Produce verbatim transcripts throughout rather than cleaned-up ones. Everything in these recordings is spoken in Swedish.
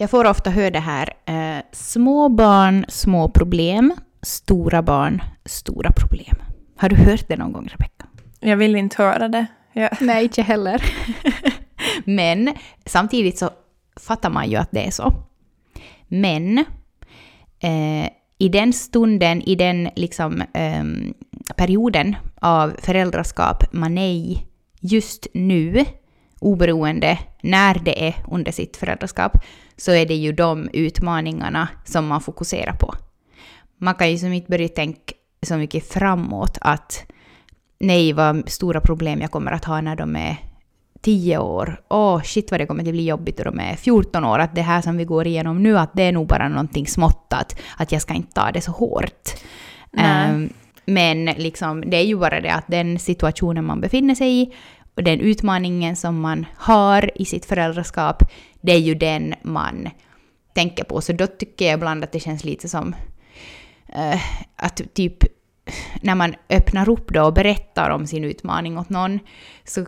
Jag får ofta höra det här. Eh, små barn, små problem. Stora barn, stora problem. Har du hört det någon gång, Rebecka? Jag vill inte höra det. Jag... Nej, inte heller. Men samtidigt så fattar man ju att det är så. Men eh, i den stunden, i den liksom, eh, perioden av föräldraskap man är i just nu, oberoende när det är under sitt föräldraskap, så är det ju de utmaningarna som man fokuserar på. Man kan ju som inte börja tänka så mycket framåt att nej, vad stora problem jag kommer att ha när de är tio år. Åh oh, shit vad det kommer att bli jobbigt när de är fjorton år. Att det här som vi går igenom nu, att det är nog bara någonting smått, att, att jag ska inte ta det så hårt. Um, men liksom, det är ju bara det att den situationen man befinner sig i och den utmaningen som man har i sitt föräldraskap, det är ju den man tänker på. Så då tycker jag ibland att det känns lite som uh, att typ när man öppnar upp då och berättar om sin utmaning åt någon, så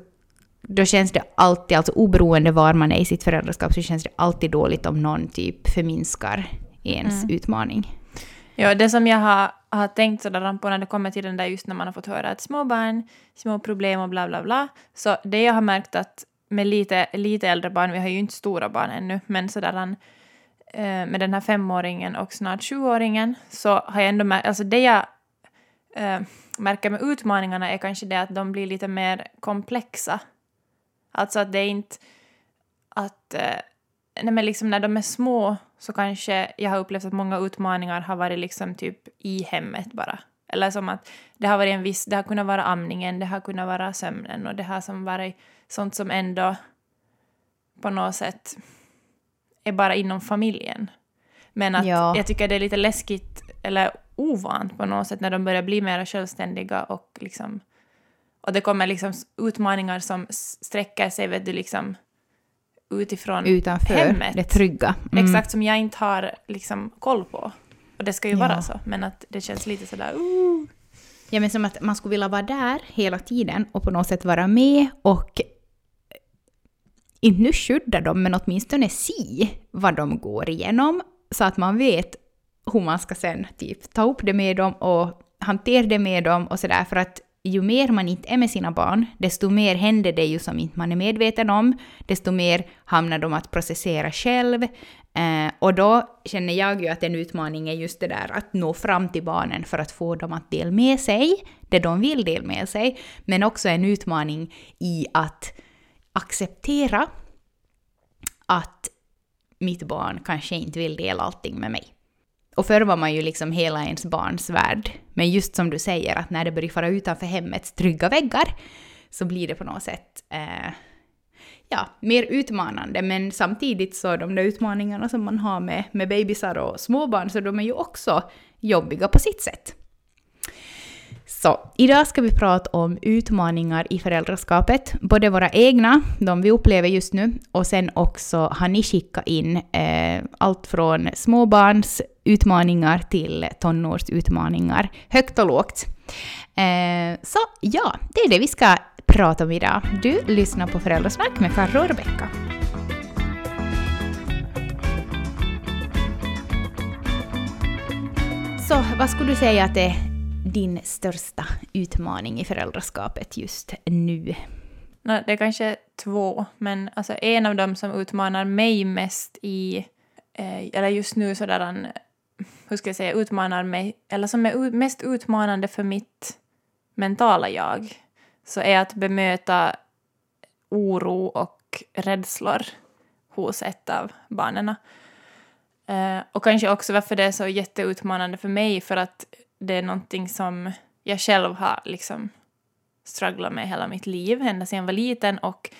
då känns det alltid, alltså oberoende var man är i sitt föräldraskap, så känns det alltid dåligt om någon typ förminskar ens mm. utmaning. Ja, det som jag har, har tänkt sådär på när det kommer till den där, just när man har fått höra att små barn, små problem och bla bla bla. Så det jag har märkt att med lite, lite äldre barn, vi har ju inte stora barn ännu, men sådär med den här femåringen och snart tjugoåringen, så har jag ändå märkt, alltså det jag äh, märker med utmaningarna är kanske det att de blir lite mer komplexa. Alltså att det är inte att, nej men liksom när de är små så kanske jag har upplevt att många utmaningar har varit liksom typ i hemmet bara. Eller som att det har varit en viss, det har kunnat vara amningen, det har kunnat vara sömnen och det har som varit sånt som ändå på något sätt är bara inom familjen. Men att ja. jag tycker det är lite läskigt eller ovant på något sätt när de börjar bli mer självständiga och liksom... Och det kommer liksom utmaningar som sträcker sig, vet du, liksom utifrån utanför hemmet. Det trygga. Mm. Exakt, som jag inte har liksom koll på. Och det ska ju ja. vara så. Men att det känns lite sådär... Uh. Ja, men som att man skulle vilja vara där hela tiden och på något sätt vara med och inte nu skydda dem, men åtminstone se vad de går igenom så att man vet hur man ska sen typ ta upp det med dem och hantera det med dem och sådär, för att ju mer man inte är med sina barn, desto mer händer det ju som inte man är medveten om, desto mer hamnar de att processera själv. Eh, och då känner jag ju att en utmaning är just det där att nå fram till barnen för att få dem att dela med sig det de vill dela med sig, men också en utmaning i att acceptera att mitt barn kanske inte vill dela allting med mig. Och förr var man ju liksom hela ens barns värld. Men just som du säger, att när det börjar fara utanför hemmets trygga väggar så blir det på något sätt eh, ja, mer utmanande. Men samtidigt så de där utmaningarna som man har med, med babysar och småbarn, så de är ju också jobbiga på sitt sätt. Så idag ska vi prata om utmaningar i föräldraskapet. Både våra egna, de vi upplever just nu. Och sen också har ni skickat in eh, allt från småbarns utmaningar till tonårsutmaningar. Högt och lågt. Eh, så ja, det är det vi ska prata om idag. Du lyssnar på Föräldrasnack med Carro och Rebecka. Så vad skulle du säga att det är din största utmaning i föräldraskapet just nu? Nej, det är kanske två, men alltså en av dem som utmanar mig mest i eh, eller just nu sådär, hur ska jag säga, utmanar mig, eller som är mest utmanande för mitt mentala jag, så är att bemöta oro och rädslor hos ett av barnen. Eh, och kanske också varför det är så jätteutmanande för mig, för att det är någonting som jag själv har liksom strugglat med hela mitt liv, ända sedan jag var liten. Och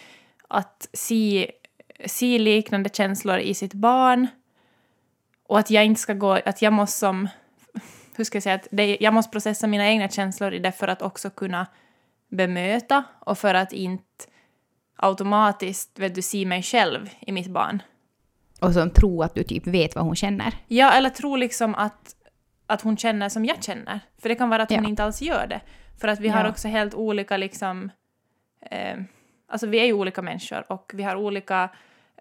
att se, se liknande känslor i sitt barn. Och att jag inte ska gå... Att jag måste som... Hur ska jag säga? Att det, jag måste processa mina egna känslor i det för att också kunna bemöta. Och för att inte automatiskt, vet du, se mig själv i mitt barn. Och som tror att du typ vet vad hon känner. Ja, eller tror liksom att... att hon känner som jag känner. För det kan vara att hon ja. inte alls gör det. För att vi ja. har också helt olika liksom... Eh, alltså vi är ju olika människor. Och vi har olika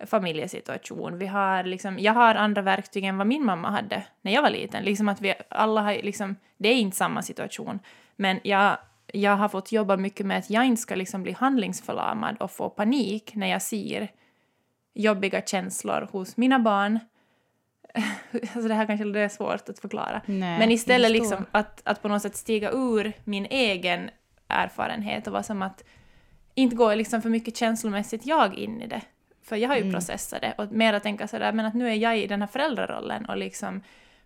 familjesituation. Vi har liksom, jag har andra verktyg än vad min mamma hade när jag var liten. Liksom att vi alla har liksom, det är inte samma situation. Men jag, jag har fått jobba mycket med att jag inte ska liksom bli handlingsförlamad och få panik när jag ser jobbiga känslor hos mina barn. Alltså det här kanske det är svårt att förklara. Nej, men istället liksom att, att på något sätt stiga ur min egen erfarenhet och vara som att inte gå liksom för mycket känslomässigt jag in i det. För jag har ju mm. processat det. Och mer att tänka sådär, men att nu är jag i den här föräldrarollen. Och liksom,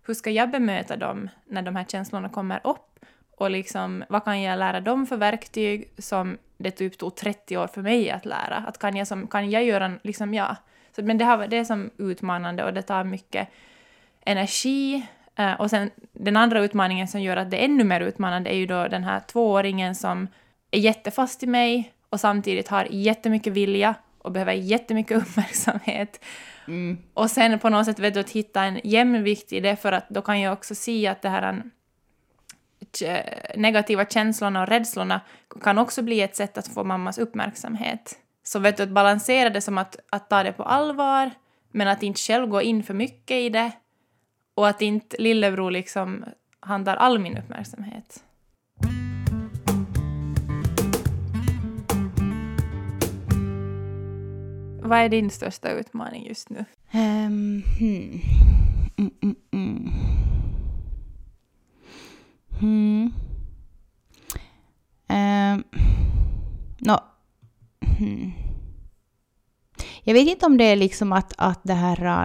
hur ska jag bemöta dem när de här känslorna kommer upp? Och liksom, vad kan jag lära dem för verktyg som det typ tog trettio år för mig att lära? Att kan jag, som, kan jag göra liksom jag? Så, men det, här, det är som utmanande och det tar mycket energi. Eh, och sen den andra utmaningen som gör att det är ännu mer utmanande är ju då den här tvååringen som är jättefast i mig. Och samtidigt har jättemycket vilja. Och behöver jättemycket uppmärksamhet. Mm. Och sen på något sätt vet du att hitta en jämvikt i det. För att då kan jag också se att det här negativa känslorna och rädslorna kan också bli ett sätt att få mammas uppmärksamhet. Så vet du att balansera det som att, att ta det på allvar. Men att inte själv gå in för mycket i det. Och att inte lillebror liksom handlar all min uppmärksamhet. Vad är din största utmaning just nu? Um, hmm. Mm, mm, mm. Hmm. Um, no. hmm. Jag vet inte om det är liksom att, att det här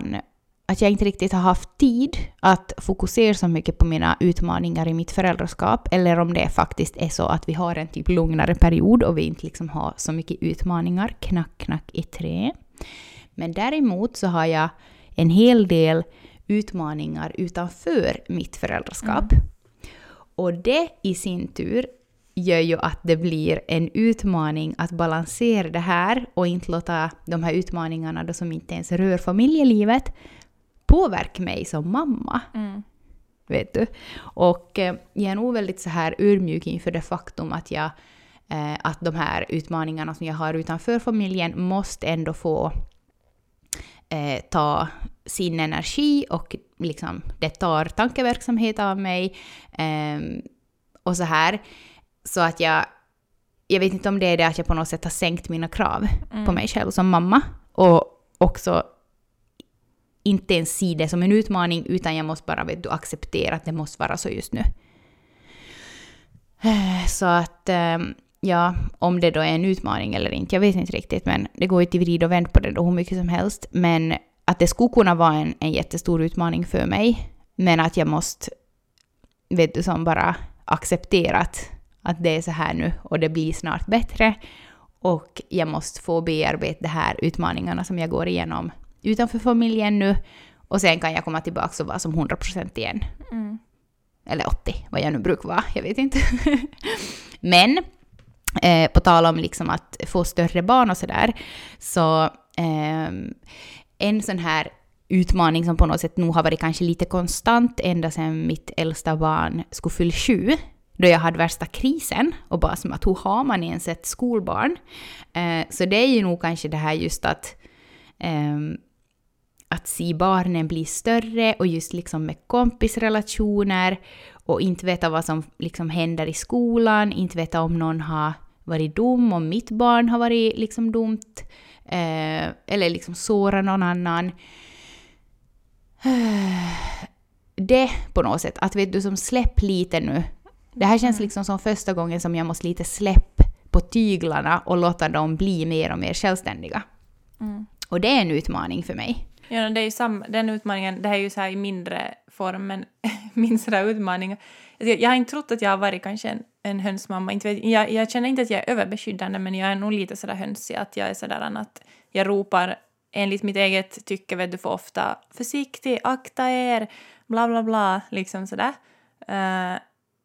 att jag inte riktigt har haft tid att fokusera så mycket på mina utmaningar i mitt föräldraskap, eller om det faktiskt är så att vi har en typ lugnare period och vi inte liksom har så mycket utmaningar, knack, knack i trä. Men däremot så har jag en hel del utmaningar utanför mitt föräldraskap. Mm. Och det i sin tur gör ju att det blir en utmaning att balansera det här och inte låta de här utmaningarna då som inte ens rör familjelivet påverkar mig som mamma. Mm. Vet du? Och eh, jag är nog väldigt så här urmjuk inför det faktum att, jag, eh, att de här utmaningarna som jag har utanför familjen måste ändå få eh, ta sin energi och liksom, det tar tankeverksamhet av mig. Eh, och så här. Så att jag, jag vet inte om det är det att jag på något sätt har sänkt mina krav mm. på mig själv som mamma. Och också inte ens se det som en utmaning, utan jag måste bara vet du, acceptera att det måste vara så just nu. Så att, ja, om det då är en utmaning eller inte, jag vet inte riktigt. Men det går ju till vrid och vänd på det då hur mycket som helst. Men att det skulle kunna vara en, en jättestor utmaning för mig. Men att jag måste, vet du, som bara acceptera att, att det är så här nu och det blir snart bättre. Och jag måste få bearbeta de här utmaningarna som jag går igenom utanför familjen nu. Och sen kan jag komma tillbaka och vara som hundra procent igen. Mm. Eller åttio, vad jag nu brukar vara. Jag vet inte. Men eh, på tal om liksom att få större barn och sådär. Så eh, en sån här utmaning som på något sätt nog har varit kanske lite konstant ända sedan mitt äldsta barn skulle fylla sju. Då jag hade värsta krisen och bara som att hur har man ens ett skolbarn? Eh, så det är ju nog kanske det här just att eh, att se barnen bli större och just liksom med kompisrelationer och inte veta vad som liksom händer i skolan, inte veta om någon har varit dum, om mitt barn har varit liksom dumt eh, eller liksom såra någon annan. Det på något sätt, att vet du som släpp lite nu. Det här känns liksom som första gången som jag måste lite släpp på tyglarna och låta dem bli mer och mer självständiga. Mm. Och det är en utmaning för mig. Ja, det är ju sam- den utmaningen, det här är ju så här i mindre form, men min sådär utmaning. Jag har inte trott att jag har varit kanske en, en hönsmamma. Inte vet, jag, jag känner inte att jag är överbeskyddande, men jag är nog lite sådär hönsig. Att jag är sådär att jag ropar enligt mitt eget tycke, vet du, för ofta försiktig, akta er, bla bla bla, liksom sådär. Uh,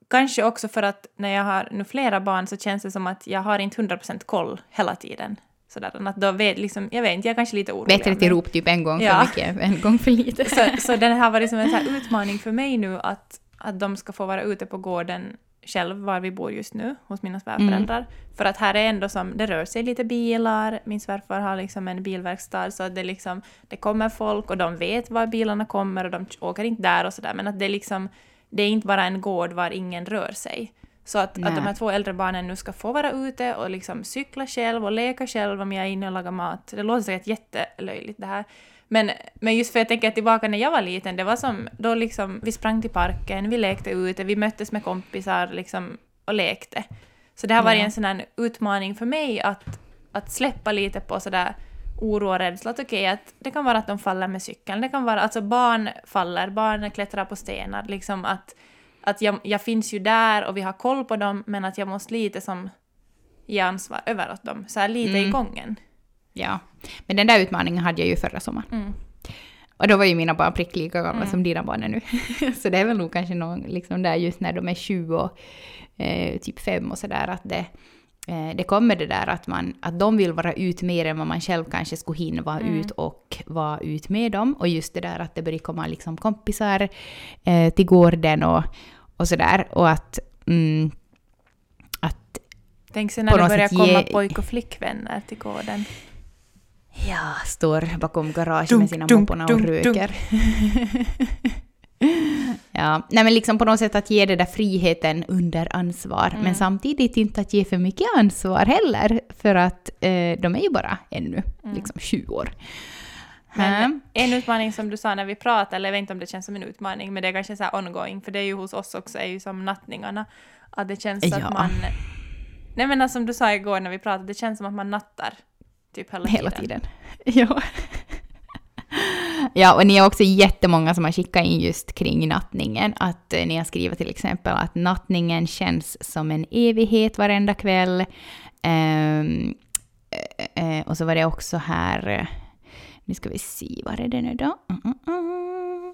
Kanske också för att när jag har nu flera barn så känns det som att jag har inte hundra procent koll hela tiden. Sådär, att då vet, liksom, jag vet inte, jag är kanske lite orolig. Bättre ett rop typ en gång för ja. mycket, en gång för lite. Så, så den här var liksom en så här utmaning för mig nu att, att de ska få vara ute på gården själv var vi bor just nu hos mina svärföräldrar. Mm. För att här är ändå som, det rör sig lite bilar. Min svärfar har liksom en bilverkstad, så att det liksom, det kommer folk och de vet var bilarna kommer och de åker inte där och sådär. Men att det liksom, det är inte bara en gård var ingen rör sig. Så att, att de här två äldre barnen nu ska få vara ute och liksom cykla själv och leka själv om jag är inne och lagar mat. Det låter säkert jättelöjligt det här. Men, men just för jag tänker tillbaka när jag var liten, det var som, då liksom, vi sprang till parken, vi lekte ute, vi möttes med kompisar liksom, och lekte. Så det har varit en sån här utmaning för mig att, att släppa lite på sådär oro och rädsla. Att, okay, att det kan vara att de faller med cykeln, det kan vara, alltså barn faller, barn klättrar på stenar, liksom att Att jag, jag finns ju där och vi har koll på dem, men att jag måste lite som ge ansvar över åt dem. Så här lite mm. i gången. Ja, men den där utmaningen hade jag ju förra sommaren. Mm. Och då var ju mina barn prick lika gamla mm. som dina barn är nu. Så det är väl nog kanske någon liksom där just när de är tjugo och eh, typ fem och sådär. Att det, eh, det kommer det där att, man, att de vill vara ut mer än vad man själv kanske skulle hinna vara mm. ut och vara ut med dem. Och just det där att det börjar komma liksom kompisar eh, till gården och och sådär, och att, mm, att tänk sig när det börjar komma ge... pojk- och flickvänner till gården. Ja, står bakom garaget dum, med sina mopporna och dum, röker. Dum. Ja, nej, men liksom på något sätt att ge det där friheten under ansvar, mm. men samtidigt inte att ge för mycket ansvar heller, för att eh, de är ju bara ännu mm. liksom tjugo år. Men en utmaning som du sa när vi pratade, eller jag vet inte om det känns som en utmaning, men det är kanske så här ongoing, för det är ju hos oss också, är ju som nattningarna, att det känns ja. att man, nej men som du sa igår när vi pratade, det känns som att man nattar typ hela, hela tiden. tiden. Ja. Ja, och ni är också jättemånga som har skickat in just kring nattningen, att ni har skrivit till exempel att nattningen känns som en evighet varenda kväll. Um, och så var det också här. Nu ska vi se, vad är det nu då? Mm-mm.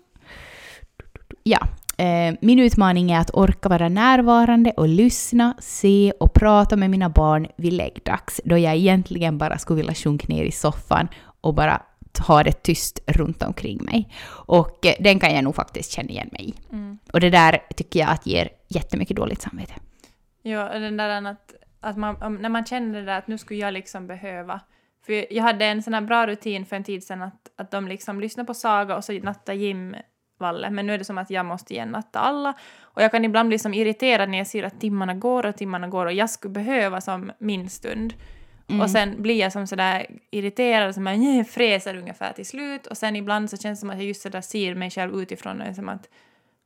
Ja, eh, min utmaning är att orka vara närvarande och lyssna, se och prata med mina barn vid läggdags. Då jag egentligen bara skulle vilja sjunka ner i soffan och bara ha det tyst runt omkring mig. Och eh, den kan jag nog faktiskt känna igen mig i. Mm. Och det där tycker jag att ger jättemycket dåligt samvete. Ja, och den där att, att man, när man känner det där att nu skulle jag liksom behöva... För jag hade en sån här bra rutin för en tid sedan att, att de liksom lyssnar på Saga och så nattar Jim Valle. Men nu är det som att jag måste igen natta alla. Och jag kan ibland bli som irriterad när jag ser att timmarna går och timmarna går. Och jag skulle behöva som min stund. Mm. Och sen blir jag som sådär irriterad, som man fräser ungefär till slut. Och sen ibland så känns det som att jag just sådär ser mig själv utifrån. Och som att,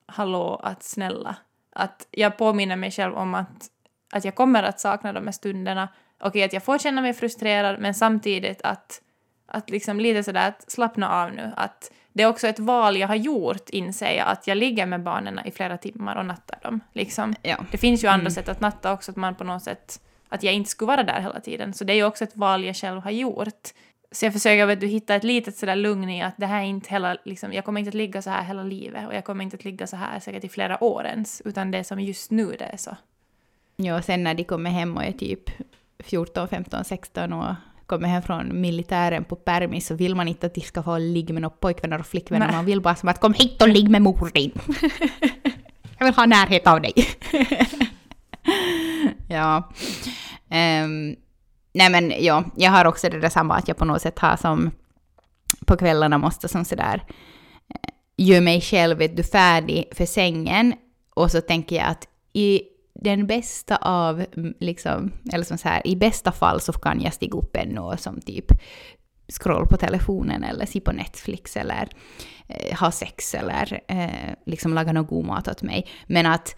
hallå, att snälla. Att jag påminner mig själv om att, att jag kommer att sakna de här stunderna. Okej, att jag får känna mig frustrerad, men samtidigt att, att liksom lite sådär att slappna av nu. Att det är också ett val jag har gjort, inser jag, att jag ligger med barnen i flera timmar och nattar dem. Liksom. Ja. Det finns ju andra mm. sätt att natta också, att man på något sätt, att jag inte skulle vara där hela tiden. Så det är ju också ett val jag själv har gjort. Så jag försöker att du hittar ett litet sådär lugn i att det här är inte hela, liksom, jag kommer inte att ligga så här hela livet. Och jag kommer inte att ligga så här säkert i flera år ens. Utan det är som just nu det är så. Ja, och sen när de kommer hem och är typ fjorton, femton, sexton och kommer hem från militären på permis, så vill man inte att de ska få ligga med några pojkvänner och flickvänner. Nej. Man vill bara som att kom hit och ligg med mor din. Jag vill ha närhet av dig. Ja. Um, nej men ja, jag har också det där samma att jag på något sätt har som på kvällarna måste som sådär gör mig själv, vet du, färdig för sängen, och så tänker jag att i den bästa av liksom, eller som så här, i bästa fall så kan jag stiga upp ännu och som typ scroll på telefonen eller se på Netflix eller eh, ha sex eller eh, liksom laga någon god mat åt mig. Men att,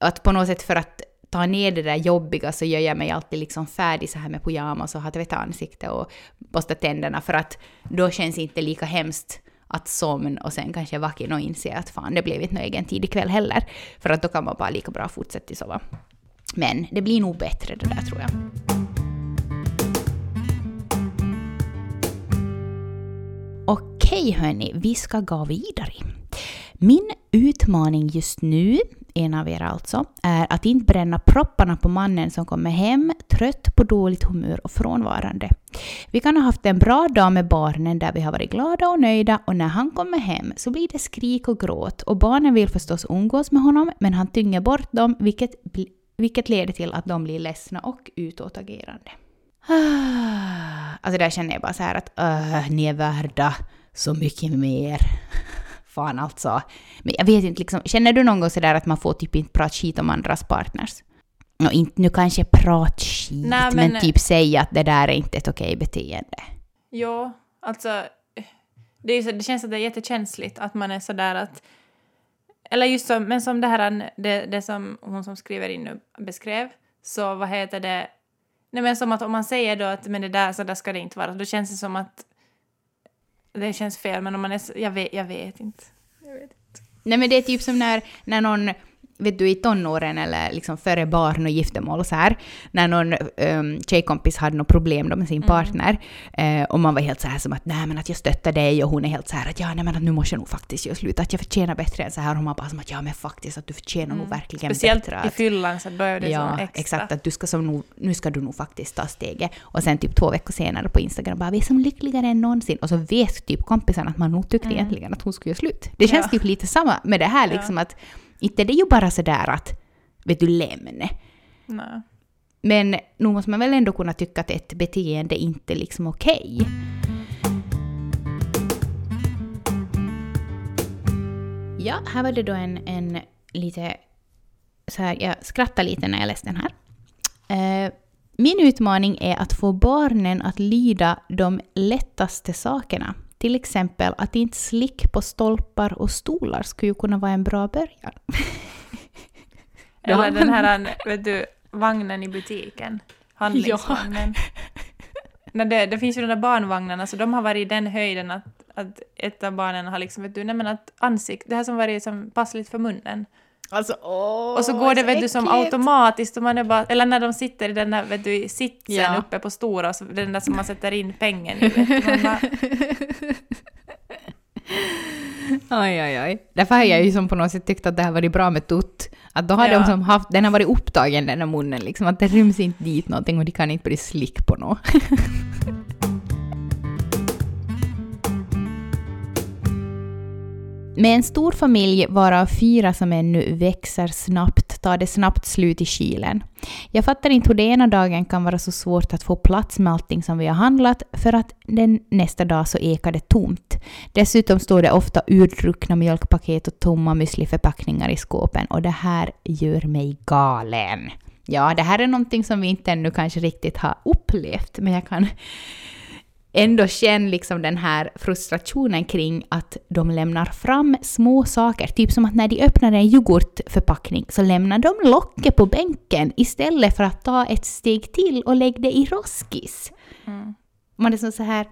att på något sätt för att ta ner det där jobbiga så gör jag mig alltid liksom färdig så här med pyjamas och har tvättat ansikte och borsta tänderna, för att då känns inte lika hemskt att somn och sen kanske vaken och inse att fan, det blev inte någon egen tid ikväll heller. För att då kan man bara lika bra fortsätta sova. Men det blir nog bättre det där, tror jag. Okej hörni, vi ska gå vidare. Min utmaning just nu en av er alltså, är att inte bränna propparna på mannen som kommer hem trött, på dåligt humör och frånvarande. Vi kan ha haft en bra dag med barnen där vi har varit glada och nöjda, och när han kommer hem så blir det skrik och gråt, och barnen vill förstås umgås med honom, men han tynger bort dem, vilket, vilket leder till att de blir ledsna och utåtagerande. Alltså där känner jag bara så här att uh, ni är värda så mycket mer. Fan alltså. Men jag vet inte, liksom, känner du någon gång sådär att man får typ inte prata skit om andras partners? Och inte nu kanske prata skit, nej, men, men typ säga att det där är inte ett okej beteende. Ja, alltså det, är så, det känns att det är jättekänsligt att man är sådär att, eller just som, men som det här, det, det som hon som skriver in nu beskrev, så vad heter det? Nej, men som att om man säger då att men det där, så där ska det inte vara, då känns det som att det känns fel, men om man är, jag vet, jag vet inte. Jag vet inte. Nej, men det är typ som när, när någon, vet du, i tonåren eller liksom före barn och giftermål och så här, när någon um, tjejkompis hade något problem då med sin mm. partner eh, och man var helt så här som att nej, men att jag stöttar dig, och hon är helt så här att ja, nej, men att nu måste jag nog faktiskt göra slut, att jag förtjänar bättre än så här, och man bara som att ja, men faktiskt att du förtjänar mm. nog verkligen speciellt bättre. Speciellt i fyllan så börjar det ja, som extra. Exakt, att du ska som nog, nu ska du nog faktiskt ta steget, och sen typ två veckor senare på Instagram bara vi är som lyckligare än någonsin, och så vet typ kompisen att man nog tyckte mm. egentligen att hon skulle göra slut. Det känns ja. typ lite samma med det här liksom ja. att inte det är ju bara sådär att, vet du, lämna. Nej. Men nu måste man väl ändå kunna tycka att ett beteende inte är liksom okej. Okay. Ja, här var det då en, en lite, så här, jag skrattar lite när jag läste den här. Eh, min utmaning är att få barnen att lyda de lättaste sakerna. Till exempel att inte slick på stolpar och stolar skulle ju kunna vara en bra början. Eller den här, vet du, vagnen i butiken. Handlingsvagnen. Ja. Nej, det, det finns ju de där barnvagnarna, så de har varit i den höjden att, att ett av barnen har liksom, vet du, nej men att ansikt, det här som varit som passligt för munnen. Alltså, åh, och så går det, så vet du, som automatiskt, och man är bara, eller när de sitter i den där, vet du, sitsen ja. uppe på stora, så den där som man sätter in pengen i, vet du, bara... Oj, oj, oj. Därför har jag ju som på något sätt tyckt att det här varit bra med tutt, att då har ja. de som haft, den har varit upptagen, den här munnen liksom, att det ryms inte dit någonting, och de kan inte bli slick på något. Med en stor familj, varav fyra som ännu växer snabbt, tar det snabbt slut i kylen. Jag fattar inte hur det ena dagen kan vara så svårt att få plats med allting som vi har handlat, för att den nästa dag så ekar det tomt. Dessutom står det ofta urdruckna mjölkpaket och tomma müsliförpackningar i skåpen, och det här gör mig galen. Ja, det här är någonting som vi inte ännu kanske riktigt har upplevt, men jag kan... ändå känner liksom den här frustrationen kring att de lämnar fram små saker. Typ som att när de öppnar en yoghurtförpackning så lämnar de locket på bänken istället för att ta ett steg till och lägga det i roskis. Mm. Man är som så här...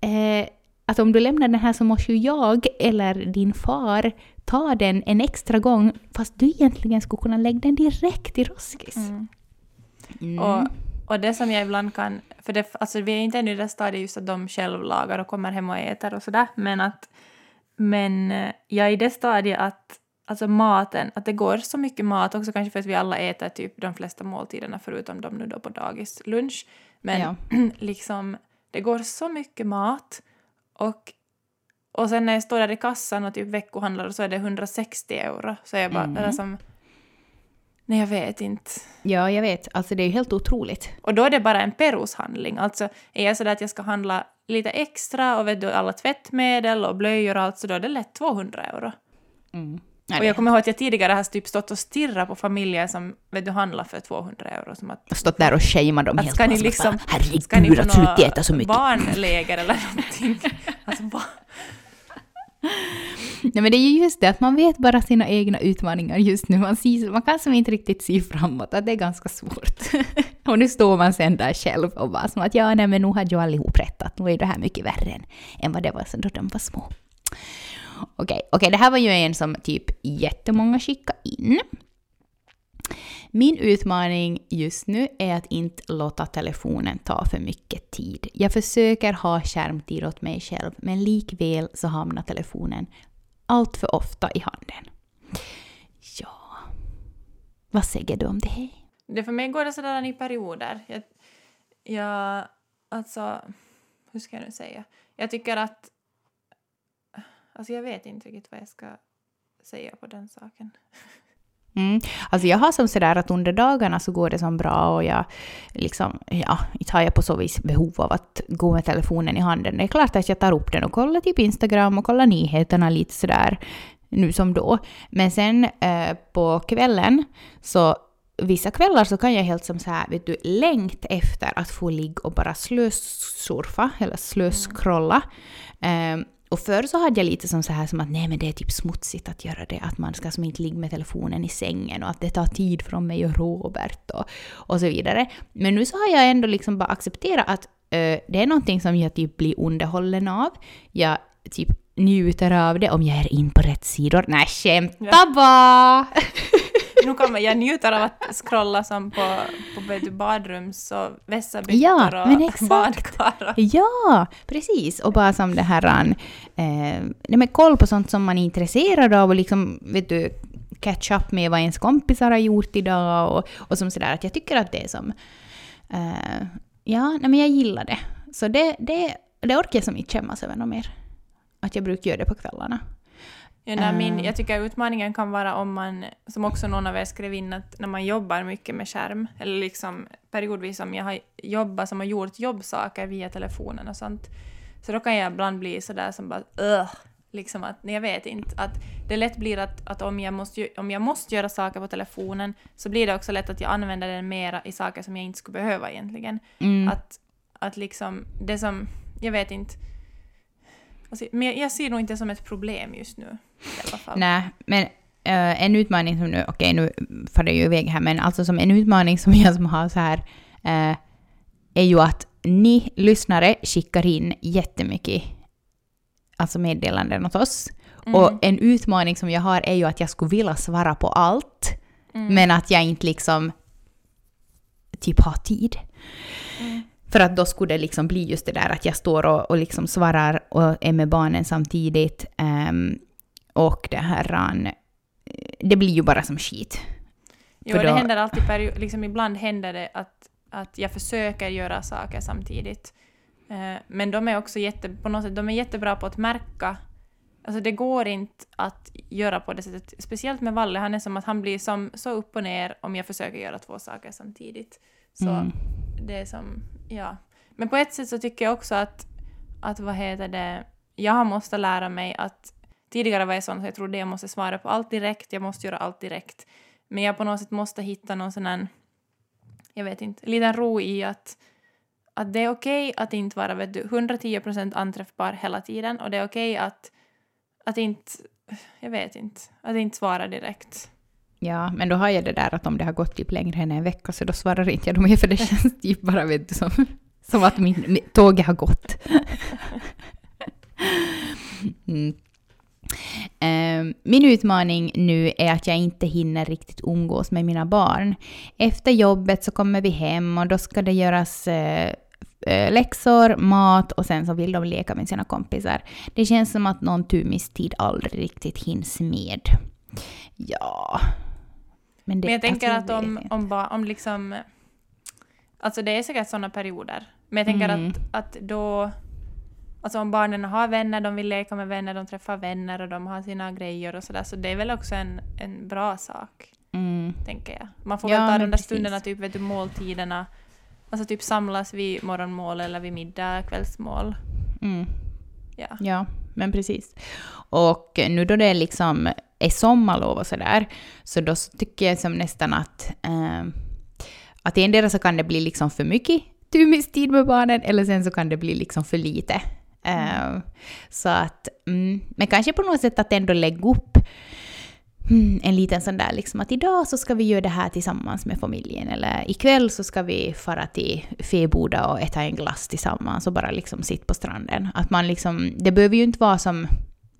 Eh, att om du lämnar den här så måste ju jag eller din far ta den en extra gång, fast du egentligen skulle kunna lägga den direkt i roskis. Mm. Mm. Och, och det som jag ibland kan... För det, alltså vi är inte ännu i det stadiet just att de själv lagar och kommer hem och äter och sådär. Men att, men jag är i det stadiet att, alltså maten, att det går så mycket mat också, kanske för att vi alla äter typ de flesta måltiderna förutom de nu då på dagis lunch. Men ja. liksom, det går så mycket mat, och, och sen när jag står där i kassan och typ veckohandlar och så är det hundrasextio euro. Så är jag bara, mm. det där som... Nej, jag vet inte. Ja, jag vet. Alltså det är ju helt otroligt. Och då är det bara en perushandling. Alltså är jag sådär att jag ska handla lite extra och vet du, alla tvättmedel och blöjor och allt, så då är det lätt tvåhundra euro. Mm. Och jag kommer ihåg att jag tidigare har typ stått och stirrat på familjer som, vet du, handlar för tvåhundra euro. Som att, stått där och tjejmar dem helt. Ska ni liksom, herregud, ska ni få några äta så mycket barnläger eller någonting? Alltså bara... Nej, men det är ju just det att man vet bara sina egna utmaningar just nu. Man, ser, man kan som inte riktigt se framåt, att det är ganska svårt. Och nu står man sen där själv och bara som att ja, nej, men nu hade jag allihop rättat. Nu är det här mycket värre än, än vad det var då de var små. Okej, okej, det här var ju en som typ jättemånga skickade in. Min utmaning just nu är att inte låta telefonen ta för mycket tid. Jag försöker ha skärmtid åt mig själv, men likväl så hamnar telefonen allt för ofta i handen. Ja, vad säger du om det? Det för mig går det sådär i perioder. Jag, jag, alltså, hur ska jag nu säga? Jag tycker att, alltså jag vet inte riktigt vad jag ska säga på den saken. Mm. Alltså jag har som sådär att under dagarna så går det som bra och jag liksom, ja, tar jag på så vis behov av att gå med telefonen i handen. Det är klart att jag tar upp den och kollar typ Instagram och kollar nyheterna lite sådär nu som då. Men sen eh, på kvällen så vissa kvällar så kan jag helt som så här, vet du, längt efter att få ligga och bara slössurfa eller slöskrolla. Mm. Eh, Och förr så hade jag lite som så här som att nej men det är typ smutsigt att göra det. Att man ska som inte ligga med telefonen i sängen och att det tar tid från mig och Robert och, och så vidare. Men nu så har jag ändå liksom bara accepterat att uh, det är någonting som jag typ blir underhållen av. Jag typ njuter av det om jag är in på rätt sidor. Nej, kämpa bara! Ja. Nu kommer jag njuter av att scrolla som på, på badrums och vässabyttor ja, och badkar. Ja, precis. Och bara som det här ran, eh, med koll på sånt som man är intresserad av och liksom, vet du, catch up med vad ens kompisar har gjort idag och, och som sådär. Att jag tycker att det är som, eh, ja, nej, men jag gillar det. Så det, det, det orkar jag som inte kämmas över något mer. Att jag brukar göra det på kvällarna. Ja, nej, min, jag tycker utmaningen kan vara om man, som också någon av er skrev in, att när man jobbar mycket med skärm eller liksom periodvis som jag har jobbat som har gjort jobbsaker via telefonen och sånt, så då kan jag ibland bli sådär som bara Ugh! Liksom att, nej, jag vet inte, att det lätt blir att, att om, jag måste, om jag måste göra saker på telefonen så blir det också lätt att jag använder den mera i saker som jag inte skulle behöva egentligen. Mm. Att, att liksom, det som, jag vet inte. Men jag ser nog inte som ett problem just nu i alla fall. Nej, men uh, en utmaning som nu, okej nu får jag ju iväg här, men alltså som en utmaning som jag som har så här uh, är ju att ni lyssnare skickar in jättemycket alltså meddelanden åt oss. Mm. Och en utmaning som jag har är ju att jag skulle vilja svara på allt, mm. men att jag inte liksom typ har tid. Mm. För att då skulle det liksom bli just det där att jag står och, och liksom svarar och är med barnen samtidigt. Um, och det här, det blir ju bara som skit. Jo, då, det händer alltid, period, liksom ibland händer det att, att jag försöker göra saker samtidigt. Uh, men de är också jätte, på något sätt, de är jättebra på att märka. Alltså det går inte att göra på det sättet. Speciellt med Valle, han är som att han blir som, så upp och ner om jag försöker göra två saker samtidigt. Så mm. det är som, ja. Men på ett sätt så tycker jag också att, att vad heter det, jag måste lära mig att, tidigare var jag sån så jag trodde jag måste svara på allt direkt, jag måste göra allt direkt. Men jag på något sätt måste hitta någon sån här, jag vet inte, liten ro i att, att det är okej att inte vara, vet du, hundra tio procent anträffbar hela tiden. Och det är okej att, att inte, jag vet inte, att inte svara direkt. Ja, men då har jag det där att om det har gått typ längre än en vecka så då svarar inte jag dem, för det känns typ bara, vet du, som, som att min, min tåg har gått. Mm. eh, min utmaning nu är att jag inte hinner riktigt umgås med mina barn. Efter jobbet så kommer vi hem och då ska det göras eh, läxor, mat och sen så vill de leka med sina kompisar. Det känns som att någon tumistid aldrig riktigt hinns med. Ja... Men, det, men jag tänker alltså, att om, om, om, ba, om liksom... Alltså det är säkert sådana perioder. Men jag tänker mm. att, att då... Alltså om barnen har vänner, de vill leka med vänner, de träffar vänner och de har sina grejer och sådär. Så det är väl också en, en bra sak, mm. tänker jag. Man får ja, väl ta de där precis. Stunderna, typ, vet du, måltiderna. Alltså typ samlas vid morgonmål eller vid middag, kvällsmål. Mm. Ja. ja, men precis. Och nu då det är liksom... är sommarlov och sådär, så då tycker jag som nästan att eh, att i en del så kan det bli liksom för mycket tumistid med barnen, eller sen så kan det bli liksom för lite. Mm. Eh, så att, mm, men kanske på något sätt att ändå lägga upp mm, en liten sån där, liksom att idag så ska vi göra det här tillsammans med familjen, eller ikväll så ska vi fara till Feboda och äta en glass tillsammans och bara liksom sitta på stranden. Att man liksom, det behöver ju inte vara som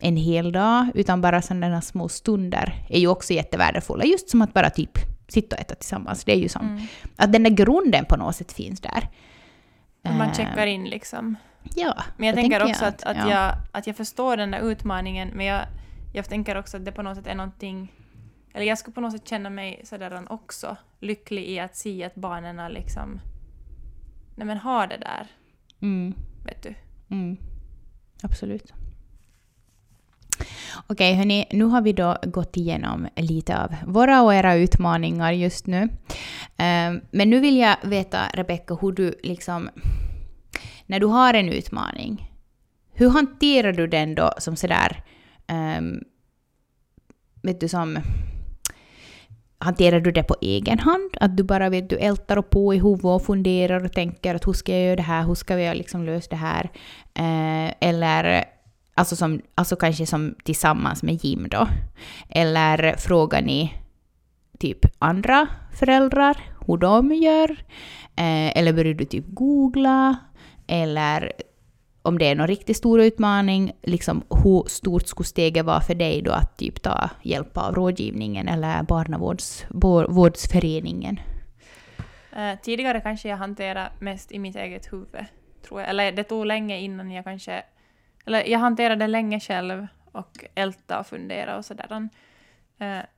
en hel dag, utan bara sådana små stunder är ju också jättevärdefulla. Just som att bara typ sitta och äta tillsammans. Det är ju som mm. att den där grunden på något sätt finns där. Och man checkar in liksom. Ja. Men jag tänker också jag att, att, ja. jag, att jag förstår den där utmaningen, men jag, jag tänker också att det på något sätt är någonting Eller jag ska på något sätt känna mig sådär också lycklig i att se att barnen är liksom, nej men har det där. Mm. Vet du? Mm. Absolut. Okej, hörni, nu har vi då gått igenom lite av våra och era utmaningar just nu. Men nu vill jag veta, Rebecka, hur du liksom, när du har en utmaning, hur hanterar du den då som sådär, um, vet du, som hanterar du det på egen hand? Att du bara vet, du ältar och på i huvudet och funderar och tänker att hur ska jag göra det här, hur ska vi liksom lösa det här? Uh, eller alltså, som, alltså kanske som tillsammans med Jim då. Eller frågar ni typ andra föräldrar hur de gör? Eh, eller börjar du typ googla? Eller om det är någon riktigt stor utmaning, liksom hur stort skulle steget vara för dig då att typ ta hjälp av rådgivningen eller barnavårdsföreningen? Eh, tidigare kanske jag hanterade mest i mitt eget huvud, tror jag. Eller det tog länge innan jag kanske... Eller jag hanterade länge själv och älta och fundera och sådär.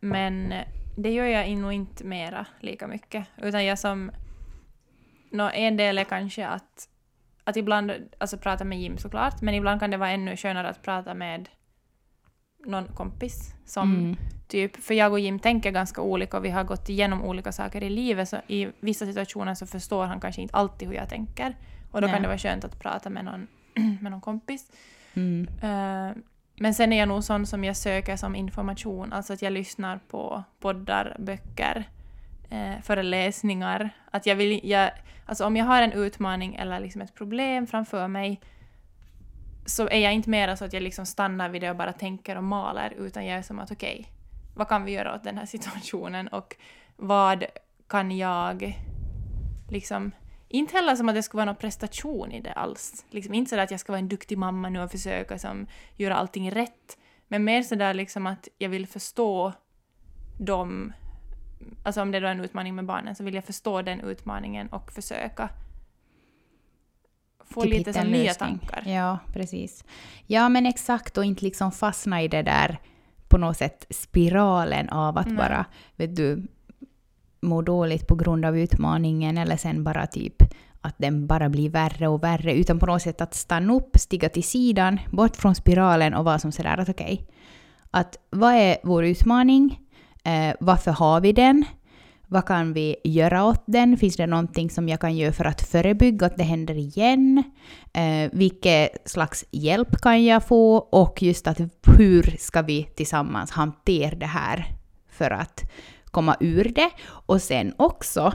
Men det gör jag nog inte mera lika mycket. Utan jag som... En del är kanske att, att ibland... Alltså prata med Jim såklart. Men ibland kan det vara ännu skönare att prata med någon kompis. Som mm. typ... För jag och Jim tänker ganska olika. Och vi har gått igenom olika saker i livet. Så i vissa situationer så förstår han kanske inte alltid hur jag tänker. Och då Nej. Kan det vara skönt att prata med någon... med någon kompis. Mm. Uh, men sen är jag nog sån som jag söker som information. Alltså att jag lyssnar på poddar, böcker, eh, föreläsningar. Att jag vill, jag, alltså om jag har en utmaning eller liksom ett problem framför mig, så är jag inte mer så att jag liksom stannar vid det och bara tänker och maler. Utan jag är som att okej, okay, vad kan vi göra åt den här situationen? Och vad kan jag liksom... Inte heller som att det ska vara någon prestation i det alls. Liksom inte sådär att jag ska vara en duktig mamma nu och försöka som, göra allting rätt. Men mer sådär liksom att jag vill förstå dem. Alltså om det då är en utmaning med barnen, så vill jag förstå den utmaningen och försöka få typ lite som nya tankar. Ja, precis. Ja, men exakt, och inte liksom fastna i det där på något sätt spiralen av att Nej. Bara, vet du... må dåligt på grund av utmaningen, eller sen bara typ att den bara blir värre och värre, utan på något sätt att stanna upp, stiga till sidan, bort från spiralen och vara som sådär att okej, okay, att vad är vår utmaning? Eh, varför har vi den? Vad kan vi göra åt den? Finns det någonting som jag kan göra för att förebygga att det händer igen? Eh, vilken slags hjälp kan jag få? Och just att hur ska vi tillsammans hantera det här för att komma ur det? Och sen också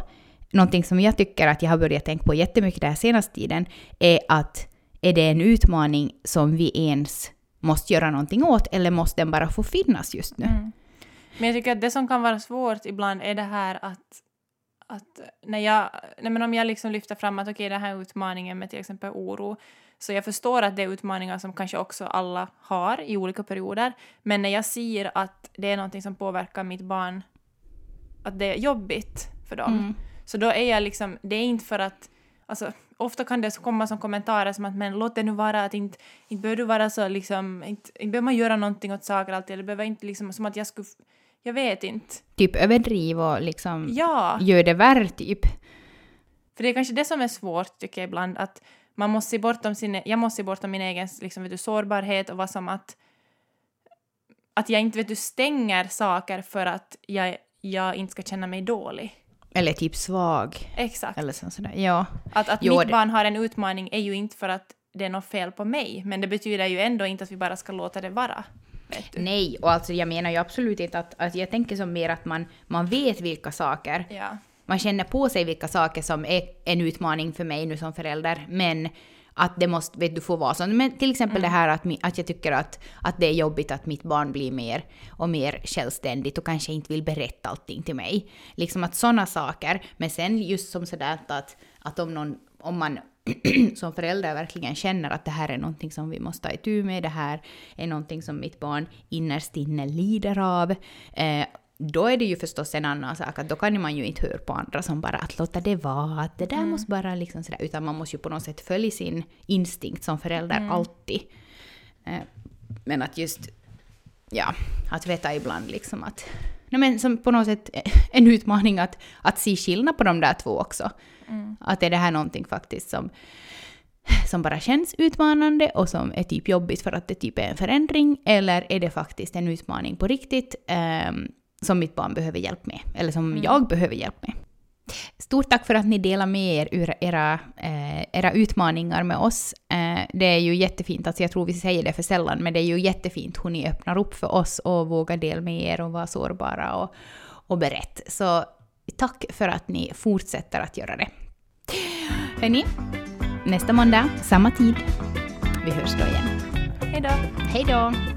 någonting som jag tycker att jag har börjat tänka på jättemycket den här senaste tiden är att är det en utmaning som vi ens måste göra någonting åt, eller måste den bara få finnas just nu? Mm. Men jag tycker att det som kan vara svårt ibland är det här att, att när jag, nej men om jag liksom lyfter fram att okej, okay, den här utmaningen med till exempel oro, så jag förstår att det är utmaningar som kanske också alla har i olika perioder, men när jag ser att det är någonting som påverkar mitt barn, att det är jobbigt för dem. Mm. Så då är jag liksom, det är inte för att, alltså, ofta kan det komma som kommentarer som att, men låt det nu vara, att inte, inte behöver du vara så liksom, inte, inte behöver man göra någonting åt saker alltid, eller behöver inte liksom, som att jag skulle, jag vet inte. Typ överdriv och liksom ja. Gör det värre typ. För det är kanske det som är svårt tycker jag ibland, att man måste se bortom sin, jag måste se bortom min egen liksom, vet du, sårbarhet och vad som att, att jag inte vet du stänger saker för att jag jag inte ska känna mig dålig. Eller typ svag. Exakt. Eller sånt sådär. Ja. Att, att jo, mitt barn har en utmaning är ju inte för att det är något fel på mig. Men det betyder ju ändå inte att vi bara ska låta det vara. Vet du? Nej, och alltså jag menar ju absolut inte att, att jag tänker som mer att man, man vet vilka saker. Ja. Man känner på sig vilka saker som är en utmaning för mig nu som förälder. Men att det måste, vet du, få vara så. Men till exempel mm. det här att, att jag tycker att, att det är jobbigt att mitt barn blir mer och mer självständigt och kanske inte vill berätta allting till mig. Liksom att sådana saker. Men sen just som sådär att, att om, någon, om man som förälder verkligen känner att det här är någonting som vi måste ta itu med, det här är någonting som mitt barn innerst inne lider av, eh, då är det ju förstås en annan sak. Då kan man ju inte höra på andra som bara att låta det vara, att det där mm. måste bara liksom sådär. Utan man måste ju på något sätt följa sin instinkt som förälder mm. alltid. Men att just, ja, att veta ibland liksom att Nej, men som på något sätt en utmaning att, att se skillnad på de där två också. Mm. Att är det här någonting faktiskt som, som bara känns utmanande och som är typ jobbigt för att det typ är en förändring, eller är det faktiskt en utmaning på riktigt eh, som mitt barn behöver hjälp med, eller som mm. jag behöver hjälp med. Stort tack för att ni delar med er ur era, eh, era utmaningar med oss. Eh, det är ju jättefint, alltså jag tror vi säger det för sällan, men det är ju jättefint hur ni öppnar upp för oss och vågar dela med er och vara sårbara och, och berätt. Så tack för att ni fortsätter att göra det. Hörni, nästa måndag, samma tid. Vi hörs då igen. Hej då! Hej då!